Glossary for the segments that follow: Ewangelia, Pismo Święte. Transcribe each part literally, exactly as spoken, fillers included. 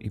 i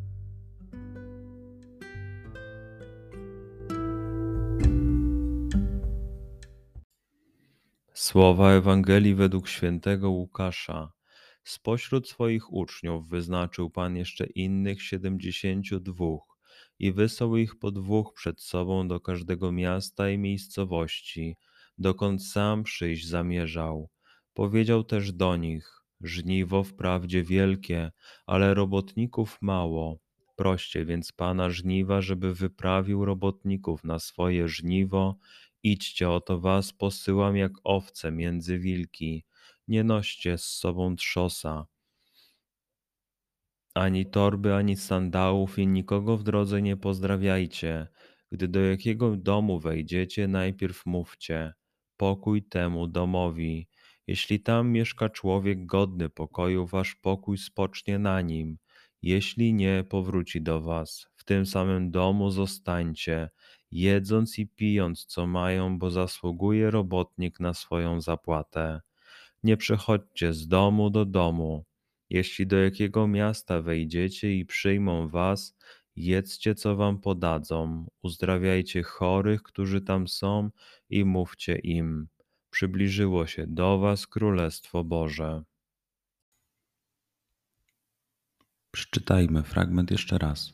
Słowa Ewangelii według świętego Łukasza. Spośród swoich uczniów wyznaczył Pan jeszcze innych siedemdziesięciu dwóch i wysłał ich po dwóch przed sobą do każdego miasta i miejscowości, dokąd sam przyjść zamierzał. Powiedział też do nich: żniwo wprawdzie wielkie, ale robotników mało. Proście więc Pana żniwa, żeby wyprawił robotników na swoje żniwo. Idźcie, oto was posyłam jak owce między wilki. Nie noście z sobą trzosa, ani torby, ani sandałów i nikogo w drodze nie pozdrawiajcie. Gdy do jakiego domu wejdziecie, najpierw mówcie: pokój temu domowi. Jeśli tam mieszka człowiek godny pokoju, wasz pokój spocznie na nim. Jeśli nie, powróci do was. W tym samym domu zostańcie, jedząc i pijąc co mają, bo zasługuje robotnik na swoją zapłatę. Nie przechodźcie z domu do domu. Jeśli do jakiego miasta wejdziecie i przyjmą was, jedzcie co wam podadzą, uzdrawiajcie chorych, którzy tam są, i mówcie im: przybliżyło się do was Królestwo Boże. Przeczytajmy fragment jeszcze raz.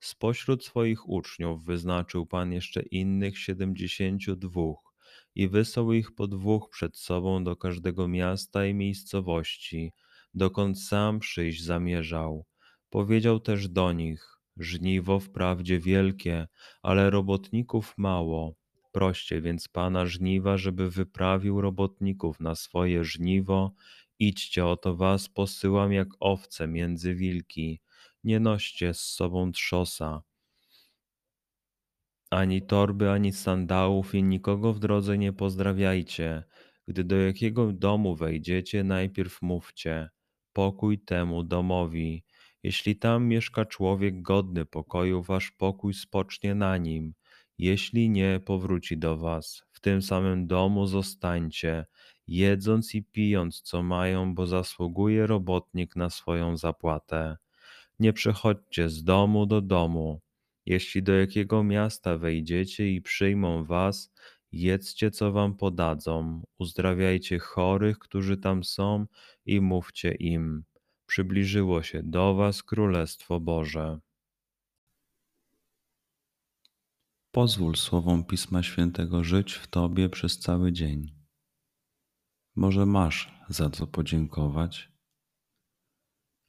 Spośród swoich uczniów wyznaczył Pan jeszcze innych siedemdziesięciu dwóch i wysłał ich po dwóch przed sobą do każdego miasta i miejscowości, dokąd sam przyjść zamierzał. Powiedział też do nich: żniwo wprawdzie wielkie, ale robotników mało. Proście więc Pana żniwa, żeby wyprawił robotników na swoje żniwo. Idźcie, oto was posyłam jak owce między wilki. Nie noście z sobą trzosa, ani torby, ani sandałów i nikogo w drodze nie pozdrawiajcie. Gdy do jakiego domu wejdziecie, najpierw mówcie: pokój temu domowi. Jeśli tam mieszka człowiek godny pokoju, wasz pokój spocznie na nim. Jeśli nie, powróci do was. W tym samym domu zostańcie, jedząc i pijąc co mają, bo zasługuje robotnik na swoją zapłatę. Nie przechodźcie z domu do domu. Jeśli do jakiego miasta wejdziecie i przyjmą was, jedzcie co wam podadzą, uzdrawiajcie chorych, którzy tam są, i mówcie im: przybliżyło się do was Królestwo Boże. Pozwól słowom Pisma Świętego żyć w Tobie przez cały dzień. Może masz za co podziękować,